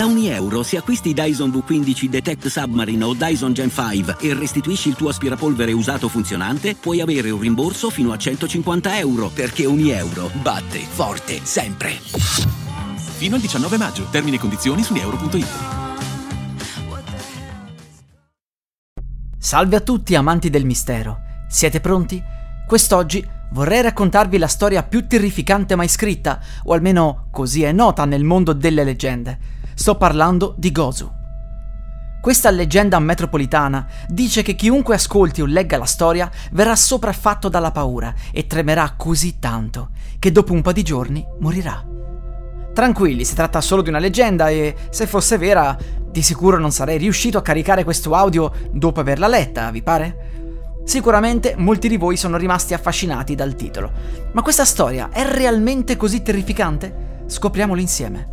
Da Unieuro, se acquisti Dyson V15 Detect Submarine o Dyson Gen 5 e restituisci il tuo aspirapolvere usato funzionante, puoi avere un rimborso fino a €150, perché Unieuro batte forte sempre. Fino al 19 maggio. Termini e condizioni su unieuro.it. Salve a tutti amanti del mistero. Siete pronti? Quest'oggi vorrei raccontarvi la storia più terrificante mai scritta, o almeno così è nota nel mondo delle leggende. Sto parlando di Gozu. Questa leggenda metropolitana dice che chiunque ascolti o legga la storia verrà sopraffatto dalla paura e tremerà così tanto che dopo un po' di giorni morirà. Tranquilli, si tratta solo di una leggenda e, se fosse vera, di sicuro non sarei riuscito a caricare questo audio dopo averla letta, vi pare? Sicuramente molti di voi sono rimasti affascinati dal titolo, ma questa storia è realmente così terrificante? Scopriamolo insieme.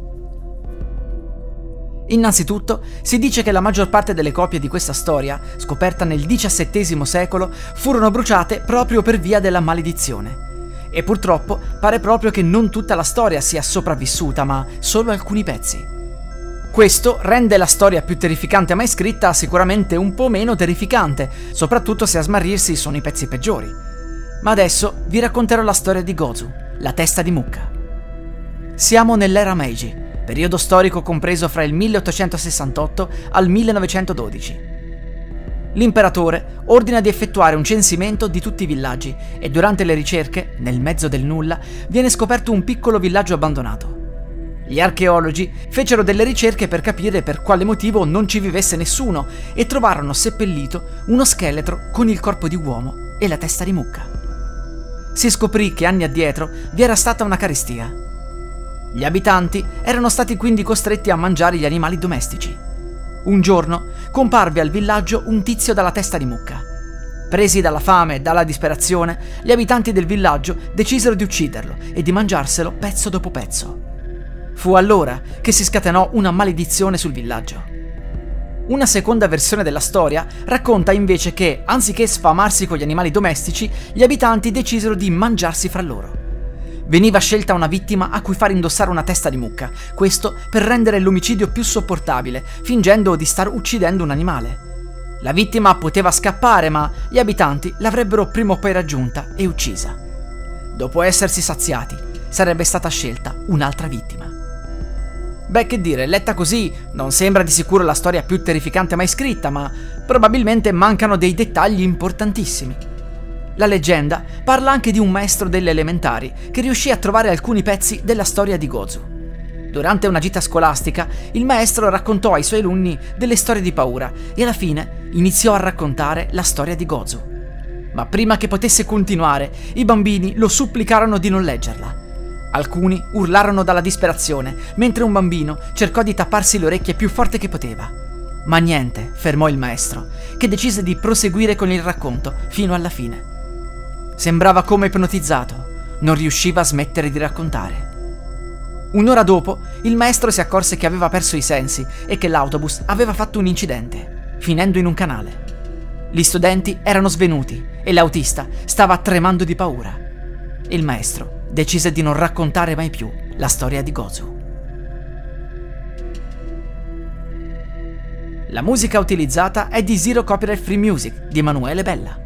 Innanzitutto, si dice che la maggior parte delle copie di questa storia, scoperta nel XVII secolo, furono bruciate proprio per via della maledizione. E purtroppo pare proprio che non tutta la storia sia sopravvissuta, ma solo alcuni pezzi. Questo rende la storia più terrificante mai scritta sicuramente un po' meno terrificante, soprattutto se a smarrirsi sono i pezzi peggiori. Ma adesso vi racconterò la storia di Gozu, la testa di mucca. Siamo nell'era Meiji, periodo storico compreso fra il 1868 al 1912. L'imperatore ordina di effettuare un censimento di tutti i villaggi e durante le ricerche, nel mezzo del nulla, viene scoperto un piccolo villaggio abbandonato. Gli archeologi fecero delle ricerche per capire per quale motivo non ci vivesse nessuno e trovarono seppellito uno scheletro con il corpo di uomo e la testa di mucca. Si scoprì che anni addietro vi era stata una carestia. Gli abitanti erano stati quindi costretti a mangiare gli animali domestici. Un giorno comparve al villaggio un tizio dalla testa di mucca. Presi dalla fame e dalla disperazione, gli abitanti del villaggio decisero di ucciderlo e di mangiarselo pezzo dopo pezzo. Fu allora che si scatenò una maledizione sul villaggio. Una seconda versione della storia racconta invece che, anziché sfamarsi con gli animali domestici, gli abitanti decisero di mangiarsi fra loro. Veniva scelta una vittima a cui far indossare una testa di mucca, questo per rendere l'omicidio più sopportabile, fingendo di star uccidendo un animale. La vittima poteva scappare, ma gli abitanti l'avrebbero prima o poi raggiunta e uccisa. Dopo essersi saziati, sarebbe stata scelta un'altra vittima. Beh, che dire, letta così non sembra di sicuro la storia più terrificante mai scritta, ma probabilmente mancano dei dettagli importantissimi. La leggenda parla anche di un maestro delle elementari che riuscì a trovare alcuni pezzi della storia di Gozu. Durante una gita scolastica, il maestro raccontò ai suoi alunni delle storie di paura e alla fine iniziò a raccontare la storia di Gozu. Ma prima che potesse continuare, i bambini lo supplicarono di non leggerla. Alcuni urlarono dalla disperazione, mentre un bambino cercò di tapparsi le orecchie più forte che poteva. Ma niente fermò il maestro, che decise di proseguire con il racconto fino alla fine. Sembrava come ipnotizzato, non riusciva a smettere di raccontare. Un'ora dopo, il maestro si accorse che aveva perso i sensi e che l'autobus aveva fatto un incidente, finendo in un canale. Gli studenti erano svenuti e l'autista stava tremando di paura. Il maestro decise di non raccontare mai più la storia di Gozu. La musica utilizzata è di Zero Copyright Free Music di Emanuele Bella.